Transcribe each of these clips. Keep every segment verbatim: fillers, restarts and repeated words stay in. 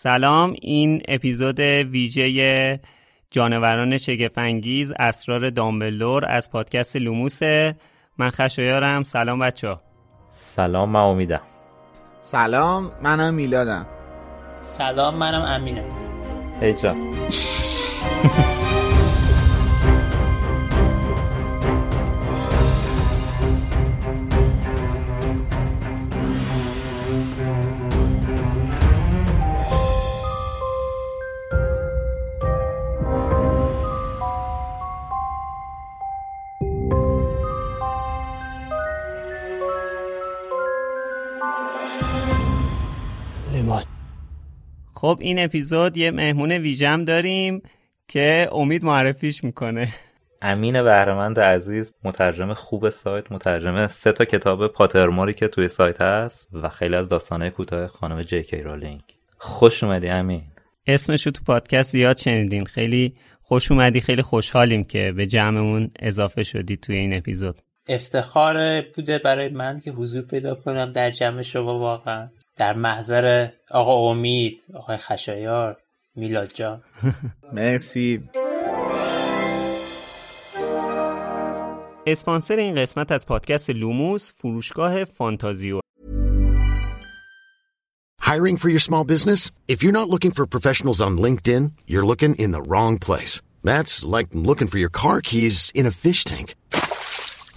سلام، این اپیزود ویژه جانوران شگفت‌انگیز اسرار دامبلدور از پادکست لوموسه. من خشایارم. سلام بچه‌ها. سلام، من امیدم. سلام، منم میلادم. سلام، منم امینم. ای جان. خب این اپیزود یه مهمون ویژم داریم که امید معرفیش میکنه. امین بهرمند عزیز، مترجم خوب سایت، مترجم سه تا کتاب پاترموری که توی سایت هست و خیلی از داستانهای کوتاه خانم جی کی رولینگ. خوش اومدی امین. اسمش رو تو پادکست زیاد شنیدین. خیلی خوش اومدی، خیلی خوشحالیم که به جمعمون اضافه شدی توی این اپیزود. افتخار بوده برای من که حضور پیدا کنم در جمع شما، واقعا در محضر آقا امید، آقای خشایار، میلاد جان. مرسی. اسپانسر این قسمت از پادکست لوموس فروشگاه فانتزیو. Hiring for your small business? If you're not looking for professionals on LinkedIn, you're looking in the wrong place. That's like looking for your car keys in a fish tank.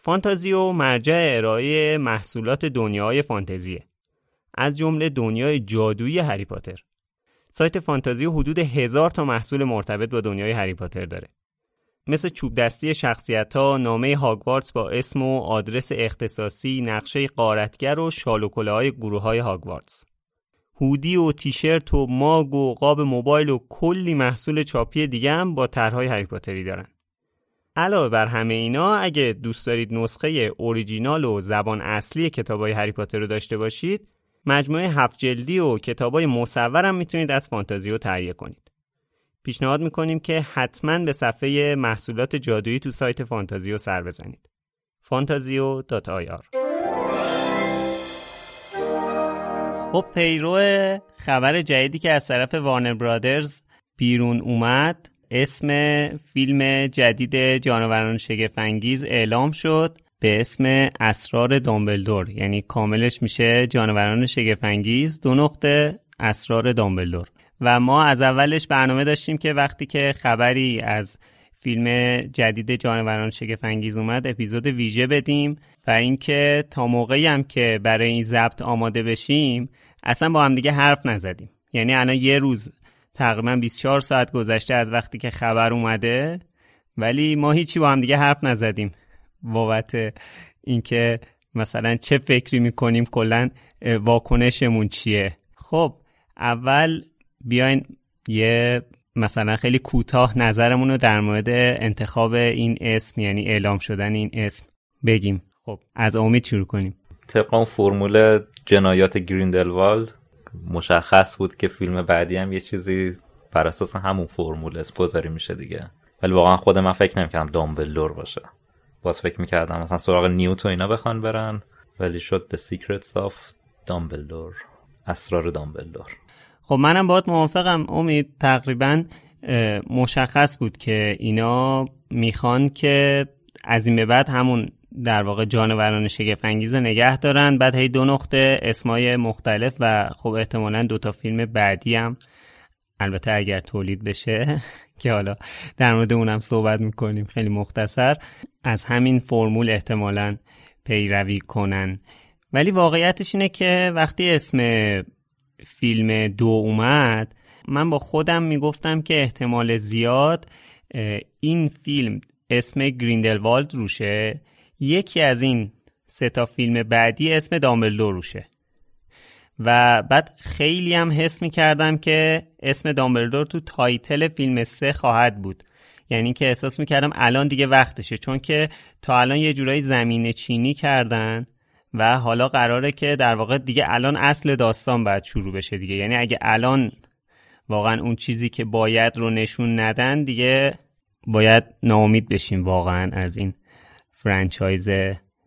فانتزیو مرجع ارائه محصولات دنیای فانتزیه. از جمله دنیای جادویی هری پاتر. سایت فانتزیو حدود هزار تا محصول مرتبط با دنیای هری پاتر داره. مثل چوب دستی شخصیت‌ها، نامه هاگوارتز با اسم و آدرس اختصاصی، نقشه غارتگر و شال و کلاه‌های گروه‌های هاگوارتز. هودی و تیشرت و ماگ و قاب موبایل و کلی محصول چاپی دیگه هم با طرح‌های هری پاتری دارن. علاوه بر همه اینا، اگه دوست دارید نسخه اوریجینال و زبان اصلی کتاب‌های هری پاتر رو داشته باشید، مجموعه هفت جلدی و کتابای مصور هم میتونید از فانتزیو تهیه کنید. پیشنهاد میکنیم که حتما به صفحه محصولات جادویی تو سایت فانتزیو سر بزنید. فانتزیو دات آی آر. خب پیرو خبر جدیدی که از طرف وارنر برادرز بیرون اومد، اسم فیلم جدید جانوران شگفت‌انگیز اعلام شد به اسم اسرار دامبلدور، یعنی کاملش میشه جانوران شگفت‌انگیز دو نقطه اسرار دامبلدور. و ما از اولش برنامه داشتیم که وقتی که خبری از فیلم جدید جانوران شگفت‌انگیز اومد اپیزود ویژه بدیم و اینکه تا موقعی هم که برای این ضبط آماده بشیم اصلا با هم دیگه حرف نزدیم. یعنی الان یه روز تقریبا بیست و چهار ساعت گذشته از وقتی که خبر اومده، ولی ما هیچی با هم دیگه حرف نزدیم بابت اینکه مثلا چه فکری میکنیم، کلن واکنشمون چیه. خب اول بیاین یه مثلا خیلی کوتاه نظرمون رو در مورد انتخاب این اسم، یعنی اعلام شدن این اسم بگیم. خب از امید شروع کنیم. طبق اون فرمول جنایات گریندلوالد مشخص بود که فیلم بعدی هم یه چیزی بر اساس همون فرمول اسم گذاری میشه دیگه. ولی واقعا خود من فکر نمی‌کردم دامبلدور باشه. باز فکر می‌کردم مثلا سراغ نیوتو اینا بخوان برن، ولی شد The Secrets of دامبلدور، اسرار دامبلدور. خب منم باهات موافقم امید. تقریباً مشخص بود که اینا میخوان که از این به بعد همون در واقع جانوران شگفت انگیز رو نگه دارن، بعد هی دو نقطه اسمای مختلف و خب احتمالاً دو تا فیلم بعدی هم، البته اگر تولید بشه که حالا در مورد اونم صحبت میکنیم خیلی مختصر، از همین فرمول احتمالاً پیروی کنن. ولی واقعیتش اینه که وقتی اسم فیلم دو اومد من با خودم میگفتم که احتمال زیاد این فیلم اسم گریندلوالد روشه، یکی از این سه تا فیلم بعدی اسم دامبلدور روشه و بعد خیلی هم حس میکردم که اسم دامبلدور تو تایتل فیلم سه خواهد بود، یعنی که احساس میکردم الان دیگه وقتشه، چون که تا الان یه جورایی زمینه چینی کردن و حالا قراره که در واقع دیگه الان اصل داستان باید شروع بشه دیگه، یعنی اگه الان واقعا اون چیزی که باید رو نشون ندن دیگه باید ناامید بشیم واقعا از این فرانچایز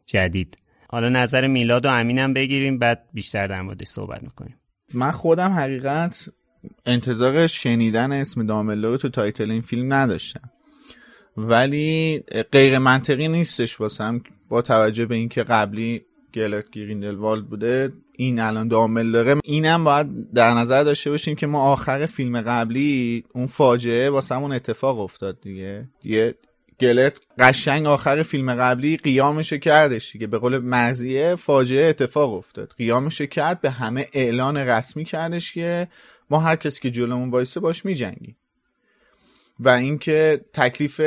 جدید. حالا نظر میلاد و امینم بگیریم بعد بیشتر در موردش صحبت میکنیم. من خودم حقیقت انتظار شنیدن اسم دامبلدور تو تایتل این فیلم نداشتم، ولی غیر منطقی نیستش واسم با توجه به اینکه قبلی گلت گریندلوالد بوده، این الان دامبلدوره. اینم باید در نظر داشته باشیم که ما آخر فیلم قبلی اون فاجعه واسمون اتفاق افتاد دیگه. دیگه گلت قشنگ آخر فیلم قبلی قیامشو کردش دیگه، به قول مرضیه فاجعه اتفاق افتاد، قیامشو کرد، به همه اعلان رسمی کردش که ما هر کسی که جلومون وایسه باش میجنگیم. و اینکه تکلیف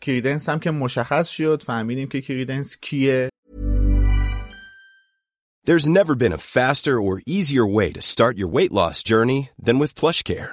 کریدنس هم که مشخص شد، فهمیدیم که کریدنس کیه. There's never been a faster or easier way to start your weight loss journey than with PlushCare.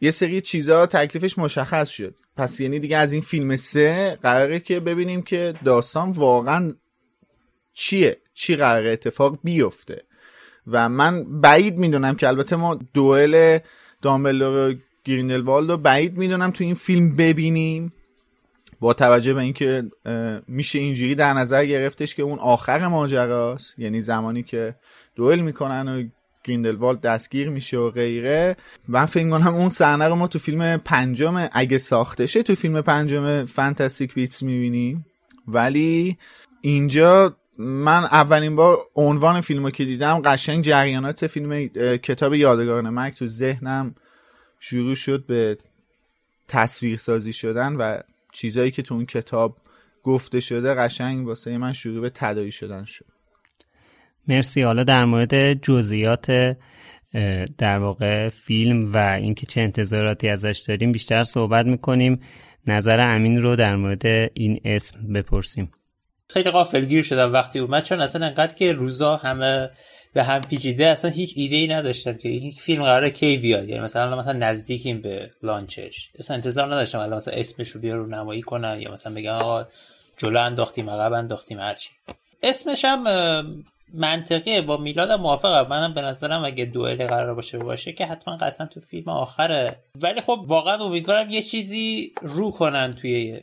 یه سری چیزا تکلیفش مشخص شد. پس یعنی دیگه از این فیلم سه قراره که ببینیم که داستان واقعا چیه؟ چی قراره اتفاق بیفته؟ و من بعید میدونم که البته ما دوئل دامبلدور و گریندلوالد رو بعید میدونم تو این فیلم ببینیم، با توجه به اینکه میشه اینجوری در نظر گرفتش که اون آخر ماجراست، یعنی زمانی که دوئل میکنن و گریندلوالد دستگیر میشه و غیره. من فکر می‌کنم اون صحنه رو ما تو فیلم پنجم، اگه ساخته شه، تو فیلم پنجم فانتاستیک بیتس میبینیم. ولی اینجا من اولین بار عنوان فیلمو که دیدم قشنگ جریانات فیلم کتاب یادگاران مرگ تو ذهنم شروع شد به تصویرسازی شدن و چیزایی که تو اون کتاب گفته شده قشنگ واسه من شروع به تداعی شدن شد. مرسی. حالا در مورد جزئیات در واقع فیلم و اینکه چه انتظاراتی ازش داریم بیشتر صحبت میکنیم. نظر امین رو در مورد این اسم بپرسیم. خیلی غافلگیر شدم وقتی اومد، چون اصلا انقدر که روزا همه به هم پیچیده، اصلا هیچ ایده‌ای نداشتم که این فیلم قراره کی بیاد. یعنی مثلا مثلا نزدیکیم به لانچش، اصلا انتظار نداشتم الان مثلا اسمش رو بیارو نمایی کنن یا مثلا بگن آقا جلو انداختیم، عقب انداختیم، هرچی. اسمش هم منطقیه، با میلادم موافقم. منم به نظرم اگه دوئل قرار باشه باشه که حتما قطعا تو فیلم آخره. ولی خب واقعا امیدوارم یه چیزی رو کنن توی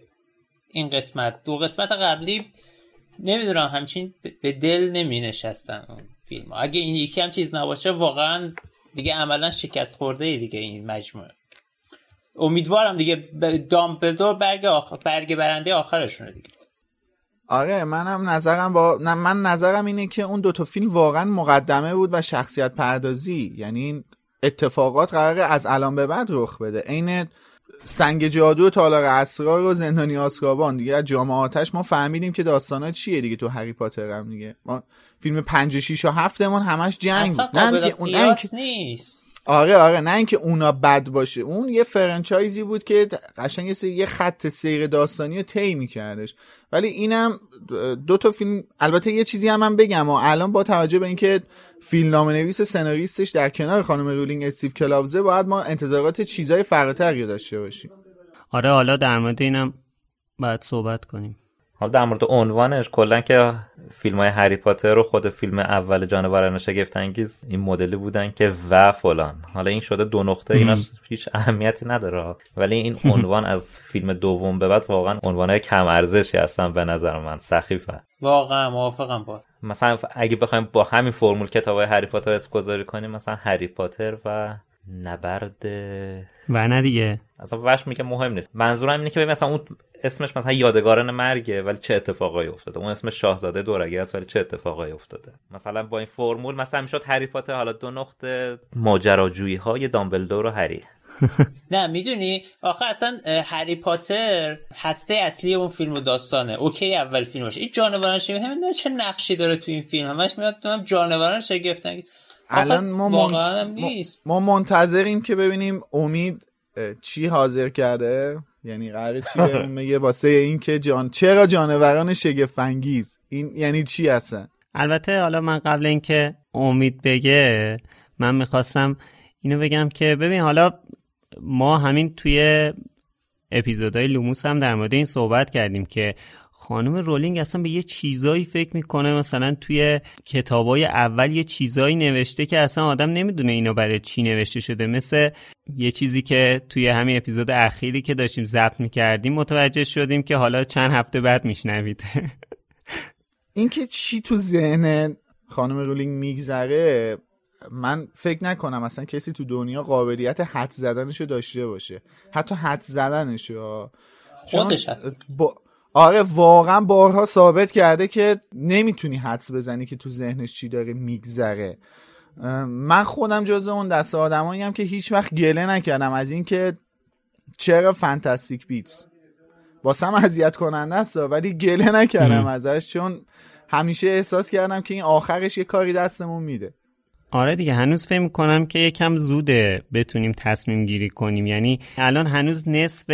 این قسمت. دو قسمت قبلی نمیدونم همچین به دل نمی نشستن اون فیلم ها. اگه این یکی هم چیز نباشه واقعا دیگه عملا شکست خورده دیگه این مجموعه. امیدوارم دیگه دامبلدور برگ آخر... برگ برنده آخرشونه دیگه. آره منم نظرم با... من نظرم اینه که اون دوتا فیلم واقعا مقدمه بود و شخصیت پردازی، یعنی اتفاقات قراره از الان به بعد رخ بده. عین سنگ جادو و تالار اسرار و زندانی آزکابان دیگه، از جام آتش ما فهمیدیم که داستانا چیه دیگه. تو هری پاتر هم دیگه ما فیلم پنج و شش و هفت مون همش جنگ، نه دیگه اون نه نیست. آره آره نه اینکه اونا بد باشه، اون یه فرانچایزی بود که قشنگ یه خط سیر داستانی رو طی می‌کردش. ولی اینم دو تا فیلم. البته یه چیزی هم من بگم و الان با توجه به اینکه فیلمنامه‌نویس سناریستش در کنار خانم رولینگ استیو کلاوزه، باید ما انتظارات چیزای فراتری داشته باشیم. آره حالا در مورد اینم باید صحبت کنیم. حالا در مورد عنوانش کلا که فیلم‌های هری پاتر رو خود فیلم اول جانوران شگفت‌انگیز این مدلی بودن که و فلان، حالا این شده دو نقطه، اینا هیچ اهمیتی نداره. ولی این عنوان از فیلم دوم به بعد واقعا عنوان‌های کم ارزشی هستن به نظر من، سخیفه. واقعا موافقم با مثلا اگه بخوایم با همین فرمول کتاب‌های هری پاتر اسم‌گذاری کنیم، مثلا هری پاتر و نبرد و نه دیگه اصلا وش میگه مهم نیست. منظورم اینه که مثلا اون اسمش مثلا یادگاران مرگه ولی چه اتفاقایی افتاده، اون اسمش شاهزاده دورگه است ولی چه اتفاقایی افتاده. مثلا با این فرمول مثلا میشد هری پاتر حالا دو نقطه ماجراجویی های دامبلدور و هری. نه میدونی آخه اصلا هری پاتر هسته اصلی اون فیلم و داستانه. اوکی اول فیلمش این جانوران شگفت‌انگیز چه نقشی داره تو این فیلم، همش میاد جانوران شگفت‌انگیز. الان ما واقعا من... نیست. ما منتظریم که ببینیم امید چی حاضر کرده، یعنی قراره چی بهمون میگه واسه این که جان چرا جانوران شگفت‌انگیز این یعنی چی هستن. البته حالا من قبل اینکه امید بگه من میخواستم اینو بگم که ببین حالا ما همین توی اپیزودهای لوموس هم در مورد این صحبت کردیم که خانم رولینگ اصلا به یه چیزایی فکر میکنه، مثلا توی کتابای اول یه چیزایی نوشته که اصلا آدم نمیدونه اینا برای چی نوشته شده. مثل یه چیزی که توی همین اپیزود اخیری که داشتیم ضبط میکردیم متوجه شدیم که حالا چند هفته بعد میشنوید. این که چی تو ذهن خانم رولینگ میگذره من فکر نکنم اصلا کسی تو دنیا قابلیت حد زدنشو داشته باشه، حتی حد زدنشو خودش با... آره واقعا بارها ثابت کرده که نمیتونی حدس بزنی که تو ذهنش چی داره میگذره. من خودم جزو اون دسته آدماییم که هیچ وقت گله نکردم از این که چرا فانتاستیک بیتس واسم اذیت کننده است، ولی گله نکردم ازش چون همیشه احساس کردم که این آخرش یه کاری دستمون میده. آره دیگه هنوز فهم کنم که یکم زوده بتونیم تصمیم گیری کنیم، یعنی الان هنوز نصف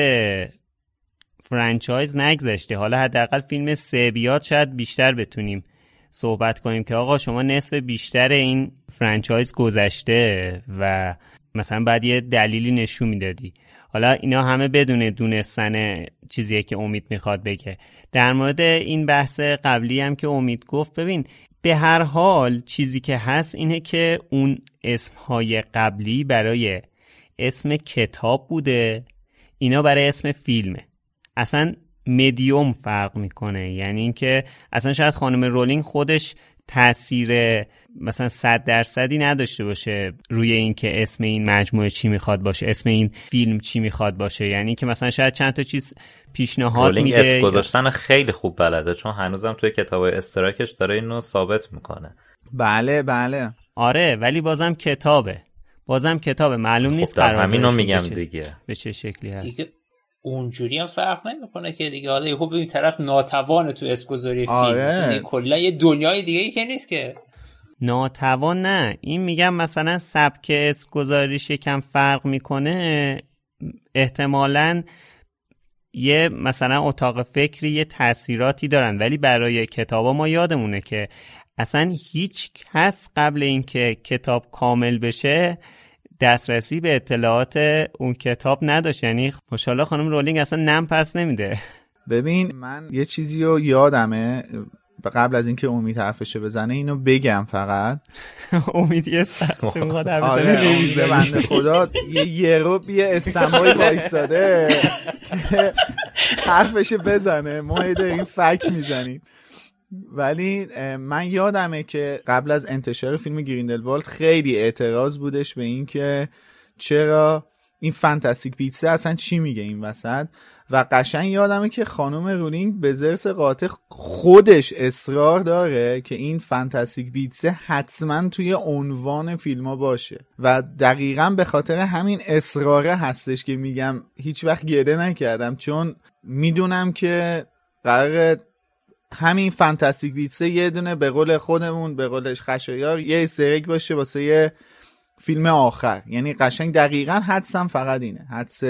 فرانچایز نگذشته. حالا حداقل فیلم سه بیاد شاید بیشتر بتونیم صحبت کنیم که آقا شما نصف بیشتر این فرانچایز گذشته و مثلا بعد یه دلیلی نشون میدادی. حالا اینا همه بدون دونستن چیزیه که امید میخواد بگه. در مورد این بحث قبلی هم که امید گفت، ببین به هر حال چیزی که هست اینه که اون اسمهای قبلی برای اسم کتاب بوده، اینا برای اسم فیلمه. اصلا مدیوم فرق میکنه، یعنی اینکه اصلا شاید خانم رولینگ خودش تأثیر مثلا صد درصدی نداشته باشه روی اینکه اسم این مجموعه چی میخواد باشه، اسم این فیلم چی میخواد باشه، یعنی که مثلا شاید چند تا چیز پیشنهاد میده. رولینگ اسم گذاشتن خیلی خوب بلده چون هنوزم توی کتاب استراکش داره اینو ثابت میکنه. بله بله آره ولی بازم کتابه، بازم کتابه معلوم نیست قرار همینو میگم دیگه به چه شکلی هست دیگه. اونجوری هم فرق نمیکنه که دیگه. حالا یهو ببین طرف ناتوان تو اسم‌گذاری فیلم، کلا یه دنیای دیگه‌ای که نیست که ناتوان. نه این میگم مثلا سبک اسم‌گذاریش یکم فرق میکنه، احتمالاً یه مثلا اتاق فکری یه تأثیراتی دارن. ولی برای کتابا ما یادمونه که اصلا هیچ کس قبل اینکه کتاب کامل بشه دسترسی به اطلاعات اون کتاب نداشت، یعنی ماشاءالله خانم رولینگ اصلا نم پس نمیده. ببین من یه چیزی رو یادمه قبل از اینکه امید حرفشو بزنه اینو بگم فقط. امید یه سخت میخواد حرف بزنه. امید بنده خدا یه یرو یه استنبای بایستاده که حرفشو بزنه، ما هی داریم فک میزنیم. ولی من یادمه که قبل از انتشار فیلم گریندلوالد خیلی اعتراض بودش به این که چرا این فانتاستیک بیتسه اصلا چی میگه این وسط. و قشنگ یادمه که خانم رولینگ به زرس قاطع خودش اصرار داره که این فانتاستیک بیتسه حتما توی عنوان فیلما باشه و دقیقاً به خاطر همین اصراره هستش که میگم هیچ وقت گره نکردم، چون میدونم که قرار همین فانتاستیک بیتسه یه دونه به قول خودمون به قولش خشایار یه استریک باشه واسه یه فیلم آخر. یعنی قشنگ دقیقاً حدسم فقط اینه، حدس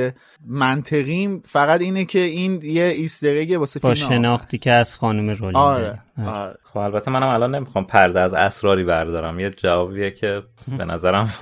منطقیم فقط اینه که این یه ایسترگه واسه فیلم آخر با شناختی که از خانم رولینگ. آره. آره. خب البته منم الان نمیخوام پرده از اسراری بردارم، یه جوابیه که به نظرم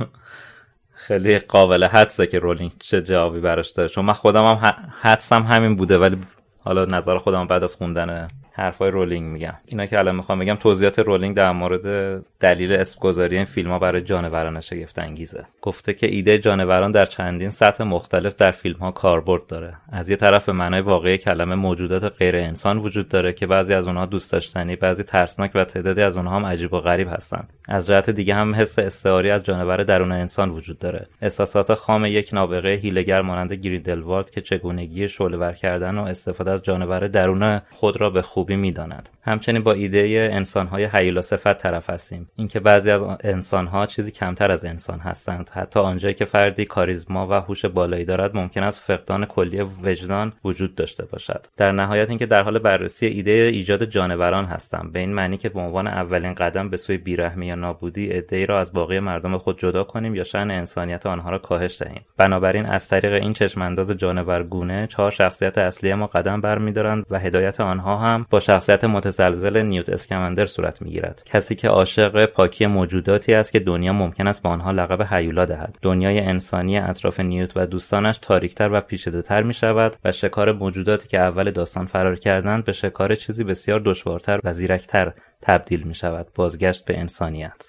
خیلی قابل حدسه که رولینگ چه جوابی براش داره، چون من خودم هم حدسم همین بوده، ولی حالا نظر خودم بعد از خوندن حرفای رولینگ میگم. اینا که الان میخوام بگم توضیحات رولینگ در مورد دلیل اسمگذاری این فیلم‌ها برای جانوران شگفت انگیزه. گفته که ایده جانوران در چندین سطح مختلف در فیلم‌ها کاربرد داره. از یه طرف به معنای واقعی کلمه موجودات غیر انسان وجود داره که بعضی از اونها دوست داشتنی، بعضی ترسناک و تعدادی از اونها هم عجیب و غریب هستن. از جهت دیگه هم حس استعاری از جانور درون انسان وجود داره. احساسات خام یک نابغه هیله‌گر مانند گریندلوالد که چگونگی شعله‌ور کردن و استفاده از جانور درون خود را به خوب میداند. همچنین با ایده انسان‌های هیولا صفت طرف هستیم، اینکه بعضی از انسان‌ها چیزی کمتر از انسان هستند. حتی آنجایی که فردی کاریزما و هوش بالایی دارد ممکن است فقدان کلی وجدان وجود داشته باشد. در نهایت اینکه در حال بررسی ایده ایجاد جانوران هستم، به این معنی که به عنوان اولین قدم به سوی بیرحمی یا نابودی ادعی را از باقی مردم خود جدا کنیم یا شأن انسانیت آنها را کاهش دهیم. بنابراین از طریق این چشم‌انداز جانورگونه چهار شخصیت اصلی ما قدم برمی‌دارند و هدایت آنها هم با شخصیت متزلزل نیوتو اسکمندر صورت میگیرد، کسی که عاشق پاکی موجوداتی است که دنیا ممکن است به آنها لقب هیولا دهد. دنیای انسانی اطراف نیوت و دوستانش تاریکتر و پیچیده‌تر میشود و شکار موجوداتی که اول داستان فرار کردند به شکار چیزی بسیار دشوارتر و زیرکتر تبدیل میشود، بازگشت به انسانیت.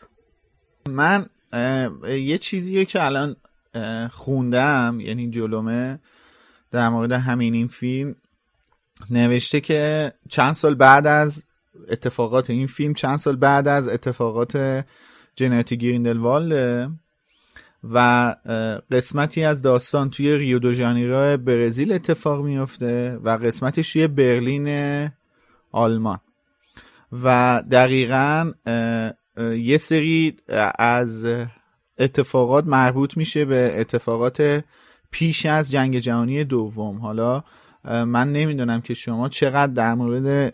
من یه چیزیه که الان خوندم، یعنی جلومه در مورد همین این فیلم نوشته که چند سال بعد از اتفاقات این فیلم چند سال بعد از اتفاقات جنایات گریندلوالد و قسمتی از داستان توی ریو دو ژانیرو برزیل اتفاق میفته و قسمتش توی برلین آلمان و دقیقاً یه سری از اتفاقات مربوط میشه به اتفاقات پیش از جنگ جهانی دوم. حالا من نمیدونم که شما چقدر در مورد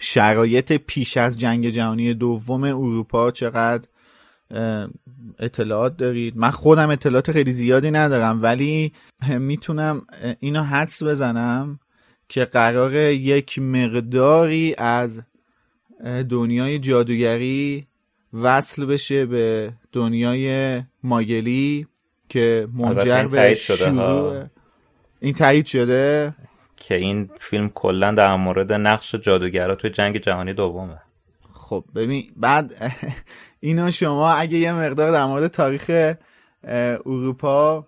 شرایط پیش از جنگ جهانی دوم اروپا چقدر اطلاعات دارید. من خودم اطلاعات خیلی زیادی ندارم، ولی میتونم اینو حدس بزنم که قراره یک مقداری از دنیای جادوگری وصل بشه به دنیای ماگلی که منجر به شروع این تایید شده که این فیلم کلا در مورد نقش جادوگرا توی جنگ جهانی دومه. خب ببین بعد اینو شما اگه یه مقدار در مورد تاریخ اروپا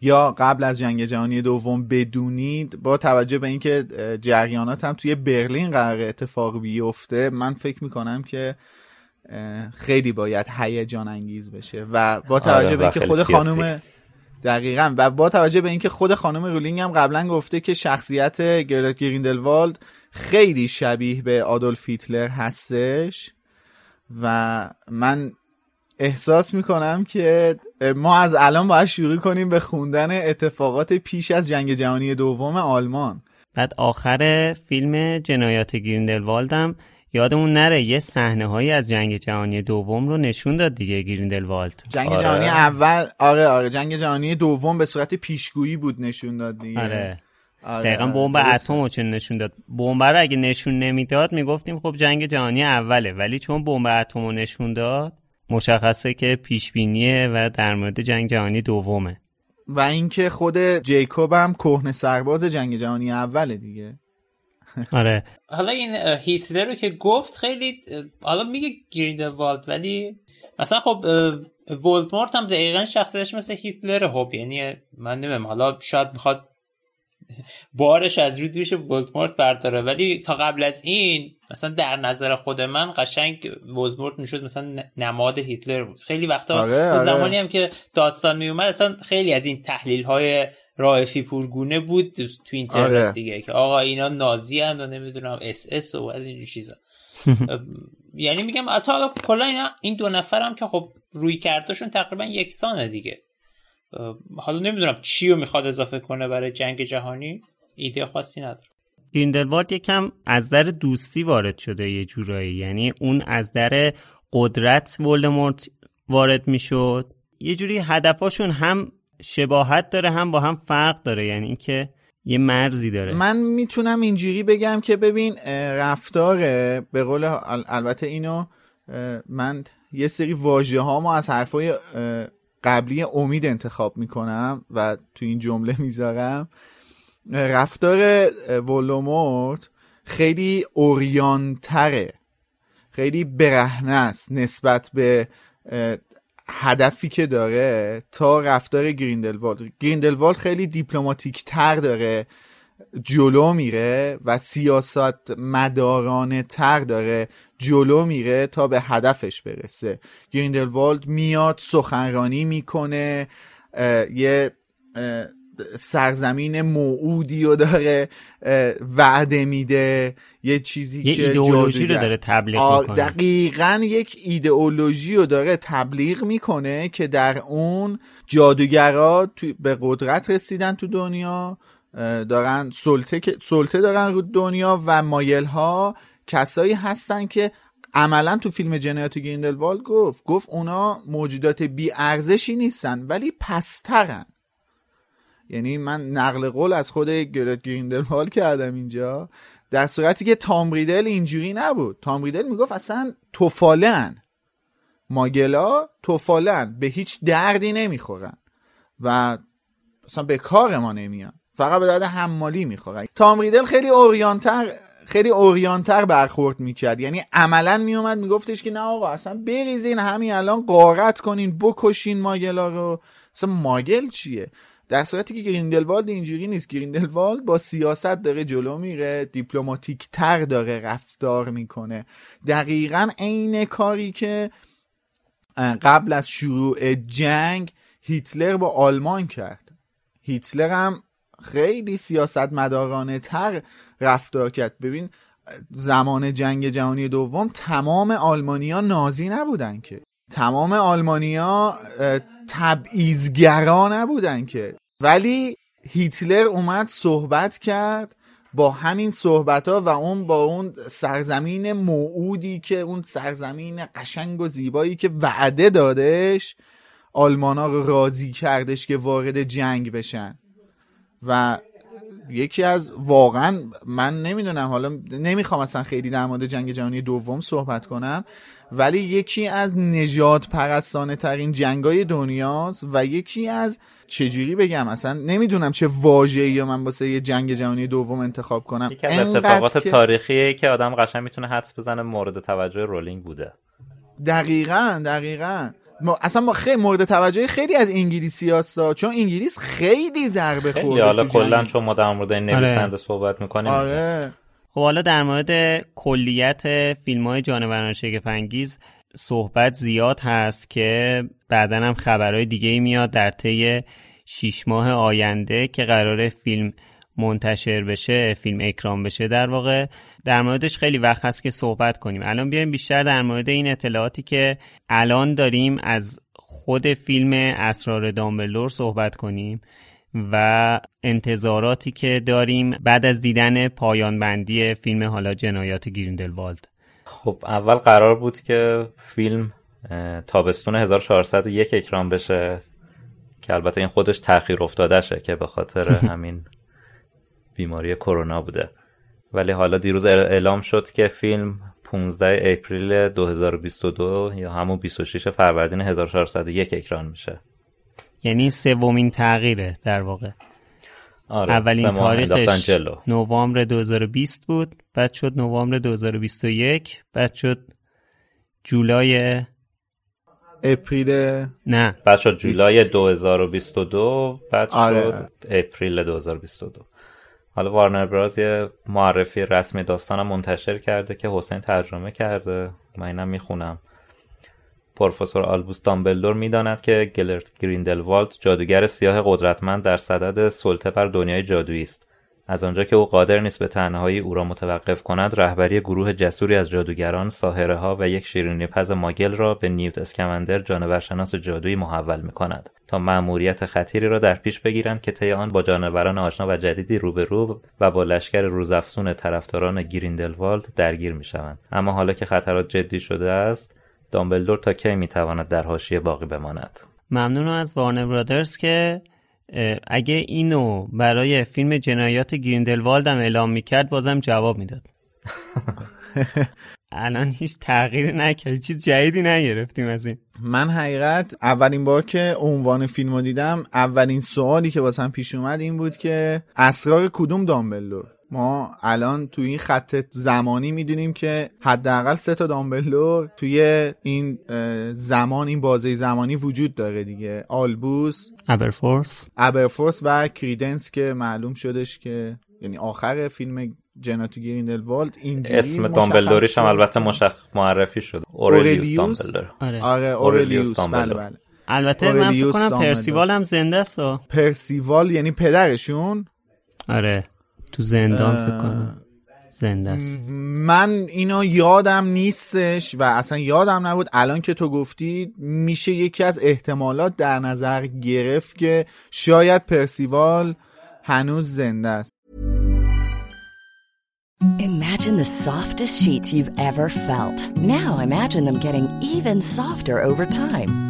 یا قبل از جنگ جهانی دوم بدونید، با توجه به اینکه جریانات هم توی برلین قرار اتفاق بیفته، من فکر میکنم که خیلی باید هیجان انگیز بشه و با توجه به اینکه خود خانم دقیقاً و با توجه به اینکه خود خانم رولینگ هم قبلا گفته که شخصیت گریندلوالد خیلی شبیه به آدولف هیتلر هستش و من احساس میکنم که ما از الان باید شروع کنیم به خوندن اتفاقات پیش از جنگ جهانی دوم آلمان. بعد آخر فیلم جنایات گریندلوالد هم یادمون نره یه صحنه هایی از جنگ جهانی دوم رو نشون داد دیگه گریندلوالد. جنگ آره. جهانی اول آره آره جنگ جهانی دوم به صورت پیشگویی بود نشون داد دیگه. آره. آره. دقیقاً بمب اتمو چه نشون داد. بمب رو اگه نشون نمیداد میگفتیم خب جنگ جهانی اوله، ولی چون بمب اتمو نشون داد مشخصه که پیش بینیه و در مورد جنگ جهانی دومه. و اینکه خود جیکوب هم کهنه سرباز جنگ جهانی اوله دیگه. آره. حالا این هیتلر رو که گفت خیلی حالا میگه گریندلوالد، ولی مثلا خب ولدمورت هم دقیقاً شخصیتش مثل هیتلر. خب یعنی من نمیدونم، حالا شاید میخواد بارش از رو دوش ولدمورت برداره. ولی تا قبل از این مثلا در نظر خود من قشنگ ولدمورت میشد مثلا نماد هیتلر بود. خیلی وقتا آره، زمانی آره. هم که داستان می اومد اصلا خیلی از این تحلیل‌های رائفی پورگونه بود تو اینترنت آره. دیگه که آقا اینا نازی هستند و نمیدونم اس اس و از این چیزا. یعنی میگم اتا کلا این دو نفرم که خب روی کارتشون تقریبا یکسانه دیگه. حالا نمیدونم چی رو میخواد اضافه کنه برای جنگ جهانی، ایده خاصی نداره. گریندلوالد یکم از در دوستی وارد شده یه جورایی، یعنی اون از در قدرت ولدمورت وارد میشد. یه جوری هدفاشون هم شباهت داره هم با هم فرق داره، یعنی اینکه یه مرزی داره. من میتونم اینجوری بگم که ببین رفتار به قول ال... البته اینو من یه سری واژه هامو از حرفای قبلی امید انتخاب میکنم و تو این جمله میذارم. رفتار ولدمورت خیلی اوریانتره، خیلی برهنه است نسبت به هدفی که داره تا رفتار گریندلوالد. گریندلوالد خیلی دیپلماتیک تر داره جلو میره و سیاست مدارانه تر داره جلو میره تا به هدفش برسه. گریندلوالد میاد سخنرانی میکنه، اه، یه اه، سرزمین موعودی رو داره وعده میده، یه چیزی یه که یه ایدئولوژی رو داره تبلیغ میکنه. دقیقاً یک ایدئولوژی رو داره تبلیغ میکنه که در اون جادوگرا به قدرت رسیدن تو دنیا، دارن سلطه سلطه دارن رو دنیا و مایل‌ها کسایی هستن که عملا تو فیلم جنایات گریندلوالد گفت گفت اونا موجودات بی ارزشی نیستن ولی پسترن. یعنی من نقل قول از خود گریندلوالد کردم اینجا، در صورتی که تام ریدل اینجوری نبود. تام ریدل میگفت اصلا توفالن ماگلا، توفالن به هیچ دردی نمیخورن و اصلا به کار ما نمیان، فقط به درد حمالی میخورن. تام ریدل خیلی اوریانتر خیلی اوریانتر برخورد میکرد، یعنی عملا میومد میگفتش که نه آقا اصلا بریزین همین الان غارت کنین بکشین ماگلا رو، اصلا ماگل چیه؟ در صورتی که گریندلوالد اینجوری نیست. گریندلوالد با سیاست داره جلو میره، دیپلماتیک تر داره رفتار میکنه، دقیقاً عین کاری که قبل از شروع جنگ هیتلر با آلمان کرد. هیتلر هم خیلی سیاست مدارانه تر رفتار کرد. ببین زمان جنگ جهانی دوم تمام آلمانی‌ها نازی نبودن که، تمام آلمانی‌ها تبعیض‌گرا نبودن که، ولی هیتلر اومد صحبت کرد با همین صحبت‌ها و اون با اون سرزمین موعودی که اون سرزمین قشنگ و زیبایی که وعده دادش آلمان‌ها رو راضی کردش که وارد جنگ بشن. و یکی از واقعا من نمیدونم، حالا نمیخوام اصلا خیلی در مورد جنگ جهانی دوم صحبت کنم، ولی یکی از نجات پرستانه ترین جنگای دنیاست و یکی از چجوری بگم اصلا نمیدونم چه واژه‌ای من واسه یه جنگ جهانی دوم انتخاب کنم. یکی از اتفاقات که... تاریخیه که آدم قشنگ میتونه حدس بزنه مورد توجه رولینگ بوده. دقیقاً دقیقاً ما اصلا ما خیلی مورد توجه خیلی از انگلیسی‌هاستا، چون انگلیس خیلی ضربه خورده. خیلی حالا کلا چون ما در مورد این نویسنده صحبت می‌کنیم. آره. خب حالا در مورد کلیت فیلم‌های جانوران شگفت‌انگیز صحبت زیاد هست که بعداً هم خبرهای دیگه‌ای میاد در طی شش ماه آینده که قراره فیلم منتشر بشه، فیلم اکران بشه در واقع. در موردش خیلی وقت هست که صحبت کنیم. الان بیایم بیشتر در مورد این اطلاعاتی که الان داریم از خود فیلم اسرار دامبلدور صحبت کنیم و انتظاراتی که داریم بعد از دیدن پایان بندی فیلم حالا جنایات گریندلوالد. خب اول قرار بود که فیلم تابستون هزار و چهارصد و یک اکران بشه که البته این خودش تأخیر افتادشه که به خاطر همین بیماری کرونا بوده، ولی حالا دیروز اعلام شد که فیلم پانزده اپریل دو هزار و بیست و دو یا همون بیست و شش فروردین هزار و چهارصد و یک اکران میشه. یعنی سومین تغییره در واقع. آره، اولین تاریخش نوامبر دو هزار و بیست بود، بعد شد نوامبر دو هزار و بیست و یک، بعد شد جولای اپریل نه بعد شد جولای بیست... دو هزار و بیست و دو، بعد شد آره. اپریل دو هزار و بیست و دو. حالا وارنر برادرز یه معرفی رسمی داستانم منتشر کرده که حسین ترجمه کرده، من اینم میخونم. پروفسور آلبوس دامبلدور میداند که گریندلوالد جادوگر سیاه قدرتمند در صدد سلطه بر دنیای جادویی است. از آنجا که او قادر نیست به تنهایی او را متوقف کند، رهبری گروه جسوری از جادوگران، ساحره‌ها و یک شیرینی پز ماگل را به نیوتو اسکمندر، جانورشناس جادویی، محول می‌کند تا مأموریت خطیری را در پیش بگیرند که طی آن با جانوران آشنا و جدیدی روبرو و با لشکر روزافزون طرفداران گریندلوالد درگیر می‌شوند. اما حالا که خطرات جدی شده است، دامبلدور تا کی میتواند در حاشیه باقی بماند؟ ممنونم از وارنر برادرز که اگه اینو برای فیلم جنایات گریندلوالد هم اعلام میکرد بازم جواب میداد. الان هیچ تغییری نکرد، چیز جدیدی نگرفتیم از این. من حقیقت اولین بار که عنوان فیلمو دیدم، اولین سوالی که واسم پیش اومد این بود که اسرار کدوم دامبلدور؟ ما الان توی این خط زمانی میدونیم که حداقل سه تا دامبلدور توی این زمان، این بازه زمانی وجود داره دیگه. آلبوس، ابرفورس ابرفورس و کریدنس که معلوم شدش که یعنی آخر فیلم جنایات گریندلوالد اینجوری اسم دامبلدوریش هم البته مشخص معرفی شد، اورلیوس دامبلدور. آره اورلیوس، بله بله. البته من فکر کنم پرسیوال هم زنده است. پرسیوال یعنی پدرشون؟ آره تو زندان فکر کنم زنده است. من اینو یادم نیستش و اصلا یادم نبود. الان که تو گفتی میشه یکی از احتمالات در نظر گرفت که شاید پرسیوال هنوز زنده است. Imagine the softest sheets you've ever felt. Now imagine them getting even softer over time.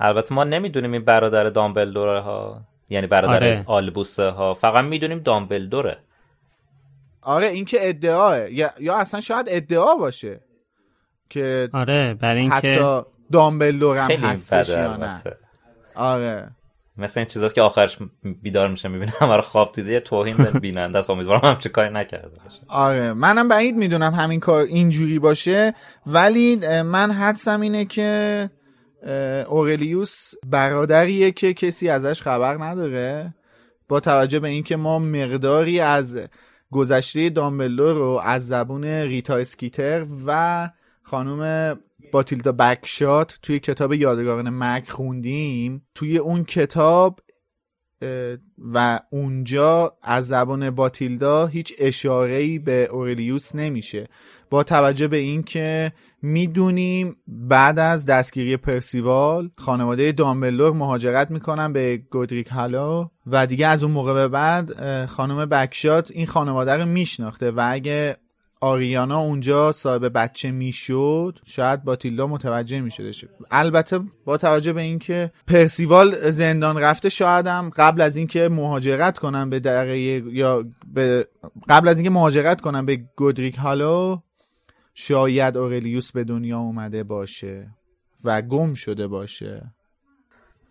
البته ما نمیدونیم این برادر دامبلدوره ها، یعنی برادر آره. آلبوسه ها، فقط میدونیم دامبلدوره. آره این که ادعاه یا،, یا اصلا شاید ادعا باشه که آره برای این حتی که... دامبلدور هم هستش یا نه. آره مثلا این چیزاست که آخرش بیدار میشه میبینه همه رو خواب دیده، یه توهین به بیننده است. امیدوارم همچه کاری نکرده باشه. آره منم بعید میدونم همین کار اینجوری باشه، ولی من حدسم اینه که اورلیوس برادریه که کسی ازش خبر نداره، با توجه به اینکه ما مقداری از گذشته دامبلدور رو از زبون ریتا اسکیتر و خانم باتیلدا بگشات توی کتاب یادگاران مرگ خوندیم. توی اون کتاب و اونجا از زبان باتیلدا هیچ اشاره‌ای به اورلیوس نمیشه، با توجه به اینکه میدونیم بعد از دستگیری پرسیوال خانواده دامبلدور مهاجرت میکنن به گودریک هالو و دیگه از اون موقع به بعد خانم بگشات این خانواده رو میشناخته و اگه آریانا اونجا صاحب بچه میشد شاید باتیلدا متوجه میشدش. البته با توجه به اینکه پرسیوال زندان رفته، شاید هم قبل از اینکه مهاجرت کنن به دره یا به قبل از اینکه مهاجرت کنن به گودریک هالو شاید اورلیوس به دنیا اومده باشه و گم شده باشه.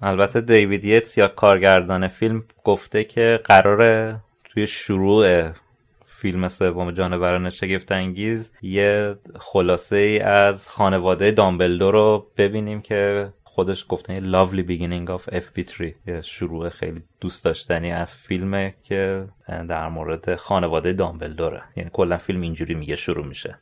البته دیوید یتس یا کارگردان فیلم گفته که قراره توی شروع فیلم سوم جانوران شگفت‌انگیز یه خلاصه ای از خانواده دامبلدور رو ببینیم که خودش گفتن lovely beginning of اف پی تری، یه شروع خیلی دوست داشتنی از فیلمه که در مورد خانواده دامبلدوره. یعنی کلا فیلم اینجوری میگه شروع میشه.